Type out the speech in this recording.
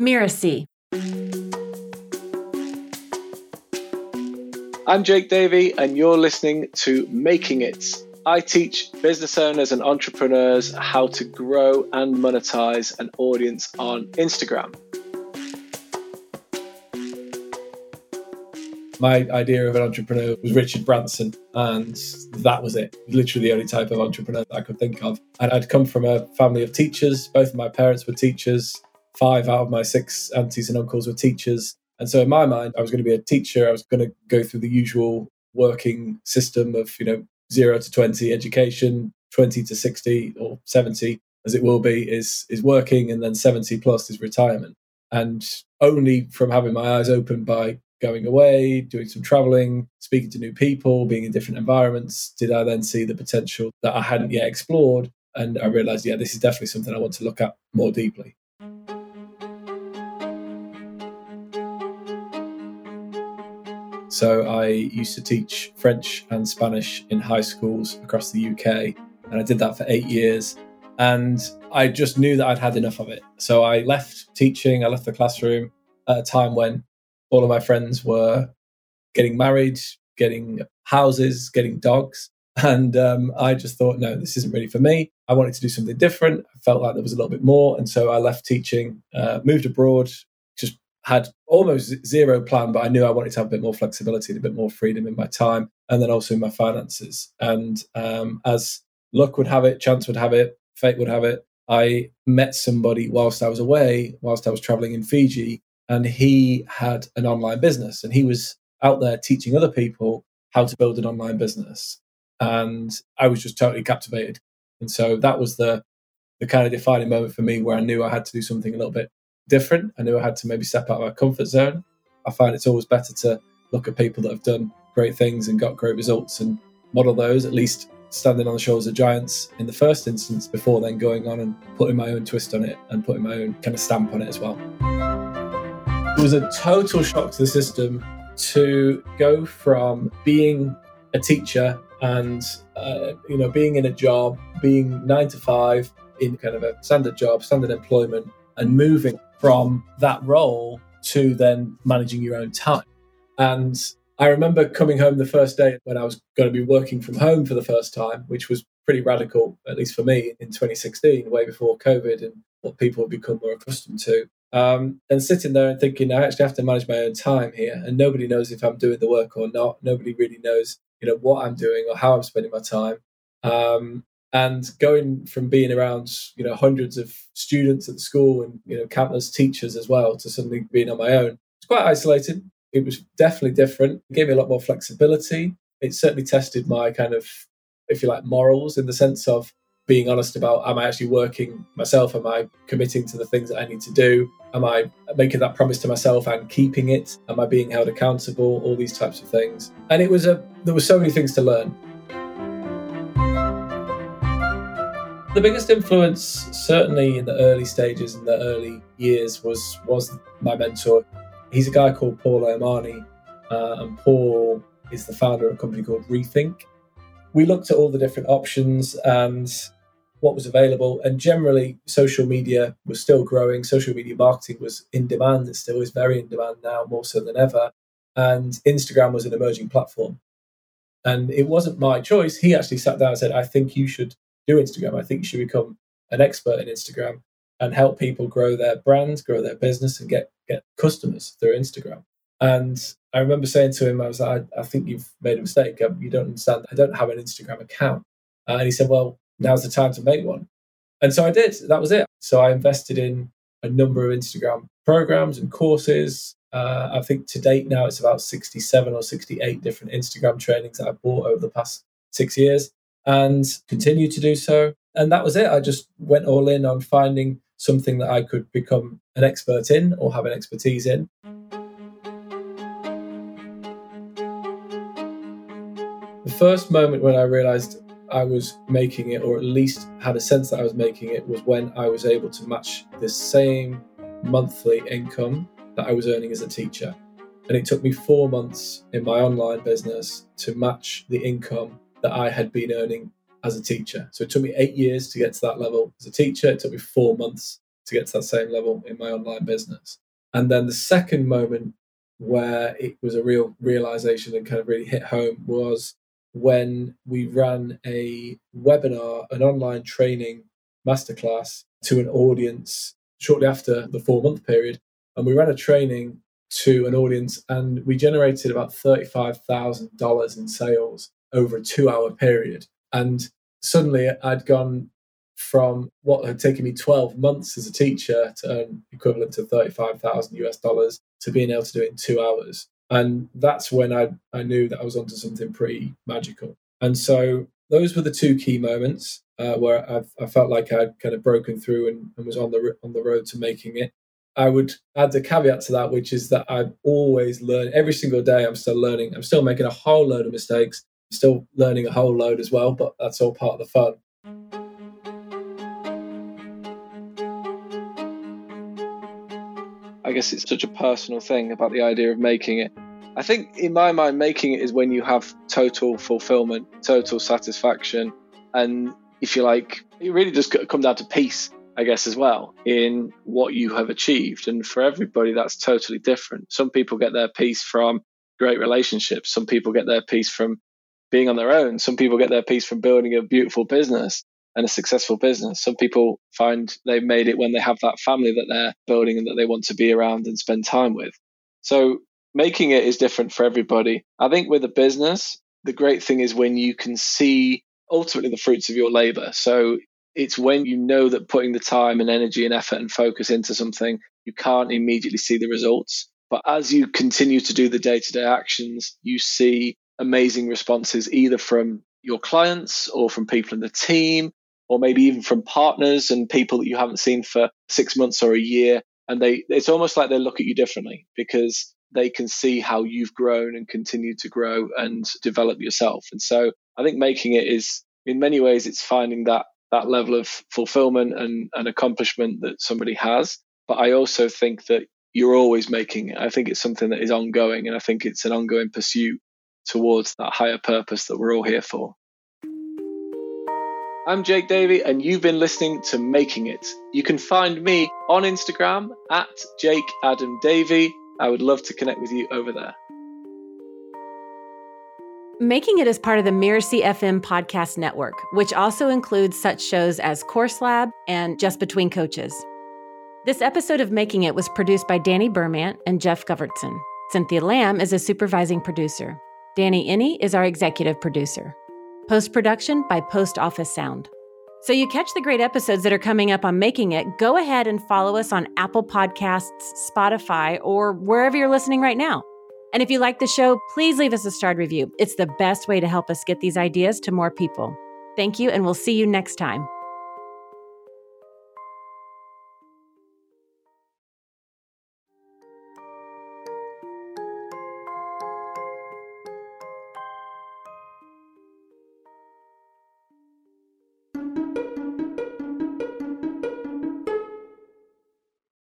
MiraCy. I'm Jake Davey, and you're listening to Making It. I teach business owners and entrepreneurs how to grow and monetize an audience on Instagram. My idea of an entrepreneur was Richard Branson, and that was it. Literally the only type of entrepreneur that I could think of. And I'd come from a family of teachers. Both of my parents were teachers. 5 out of my 6 aunties and uncles were teachers. And so in my mind, I was going to be a teacher. I was going to go through the usual working system of, 0 to 20 education, 20 to 60 or 70, as it will be, is working, and then 70 plus is retirement. And only from having my eyes open by going away, doing some traveling, speaking to new people, being in different environments, did I then see the potential that I hadn't yet explored. And I realized, this is definitely something I want to look at more deeply. So I used to teach French and Spanish in high schools across the UK, and I did that for 8 years. And I just knew that I'd had enough of it. So I left teaching, I left the classroom at a time when all of my friends were getting married, getting houses, getting dogs. And I just thought, no, this isn't really for me. I wanted to do something different. I felt like there was a little bit more. And so I left teaching, moved abroad, just had almost zero plan, but I knew I wanted to have a bit more flexibility and a bit more freedom in my time, and then also in my finances. And as luck would have it, chance would have it, fate would have it, I met somebody whilst I was away, whilst I was traveling in Fiji, and he had an online business, and he was out there teaching other people how to build an online business. And I was just totally captivated. And so that was the kind of defining moment for me where I knew I had to do something a little bit different. I knew I had to maybe step out of my comfort zone. I find it's always better to look at people that have done great things and got great results and model those, at least standing on the shoulders of giants in the first instance, before then going on and putting my own twist on it and putting my own kind of stamp on it as well. It was a total shock to the system to go from being a teacher and, being in a job, being 9 to 5 in kind of a standard job, standard employment, and moving from that role to then managing your own time. And I remember coming home the first day when I was going to be working from home for the first time, which was pretty radical, at least for me, in 2016, way before COVID and what people had become more accustomed to. And sitting there and thinking, I actually have to manage my own time here, and nobody knows if I'm doing the work or not. Nobody really knows, what I'm doing or how I'm spending my time. And going from being around, hundreds of students at the school and, countless teachers as well, to suddenly being on my own, it's quite isolated. It was definitely different. It gave me a lot more flexibility. It certainly tested my kind of, if you like, morals, in the sense of being honest about, am I actually working myself? Am I committing to the things that I need to do? Am I making that promise to myself and keeping it? Am I being held accountable? All these types of things. And there were so many things to learn. The biggest influence, certainly in the early stages, in the early years, was my mentor. He's a guy called Paul O'Mani, and Paul is the founder of a company called Rethink. We looked at all the different options and what was available. And generally, social media was still growing. Social media marketing was in demand. It still is very in demand now, more so than ever. And Instagram was an emerging platform. And it wasn't my choice. He actually sat down and said, I think you should do Instagram. I think you should become an expert in Instagram and help people grow their brands, grow their business, and get customers through Instagram. And I remember saying to him, I was like, I think you've made a mistake. You don't understand. I don't have an Instagram account. And he said, well, now's the time to make one. And so I did. That was it. So I invested in a number of Instagram programs and courses. I think to date now it's about 67 or 68 different Instagram trainings that I've bought over the past 6 years, and continue to do so. And that was it. I just went all in on finding something that I could become an expert in or have an expertise in. The first moment when I realized I was making it, or at least had a sense that I was making it, was when I was able to match the same monthly income that I was earning as a teacher. And it took me 4 months in my online business to match the income that I had been earning as a teacher. So it took me 8 years to get to that level as a teacher. It took me 4 months to get to that same level in my online business. And then the second moment where it was a real realization and kind of really hit home was when we ran a webinar, an online training masterclass to an audience shortly after the 4-month period. And we ran a training to an audience and we generated about $35,000 in sales over a 2-hour period. And suddenly I'd gone from what had taken me 12 months as a teacher to earn equivalent to $35,000 to being able to do it in 2 hours. And that's when I knew that I was onto something pretty magical. And so those were the two key moments where I felt like I'd kind of broken through and was on the road to making it. I would add the caveat to that, which is that I'm always learning. Every single day I'm still learning. I'm still making a whole load of mistakes. I'm still learning a whole load as well, but that's all part of the fun. I guess it's such a personal thing about the idea of making it. I think in my mind, making it is when you have total fulfillment, total satisfaction. And if you like, it really does come down to peace, I guess, as well, in what you have achieved. And for everybody, that's totally different. Some people get their peace from great relationships. Some people get their peace from being on their own. Some people get their peace from building a beautiful business and a successful business. Some people find they've made it when they have that family that they're building and that they want to be around and spend time with. So making it is different for everybody. I think with a business, the great thing is when you can see ultimately the fruits of your labor. So it's when you know that putting the time and energy and effort and focus into something, you can't immediately see the results. But as you continue to do the day-to-day actions, you see amazing responses either from your clients or from people in the team, or maybe even from partners and people that you haven't seen for 6 months or a year. And it's almost like they look at you differently because they can see how you've grown and continue to grow and develop yourself. And so I think making it is, in many ways, it's finding that level of fulfillment and accomplishment that somebody has. But I also think that you're always making it. I think it's something that is ongoing. And I think it's an ongoing pursuit towards that higher purpose that we're all here for. I'm Jake Davey, and you've been listening to Making It. You can find me on Instagram at Jake Adam Davey. I would love to connect with you over there. Making It is part of the MiraCy FM podcast network, which also includes such shows as Course Lab and Just Between Coaches. This episode of Making It was produced by Danny Bermant and Jeff Govertson. Cynthia Lamb is a supervising producer. Danny Iny is our executive producer. Post-production by Post Office Sound. So you catch the great episodes that are coming up on Making It, go ahead and follow us on Apple Podcasts, Spotify, or wherever you're listening right now. And if you like the show, please leave us a starred review. It's the best way to help us get these ideas to more people. Thank you, and we'll see you next time.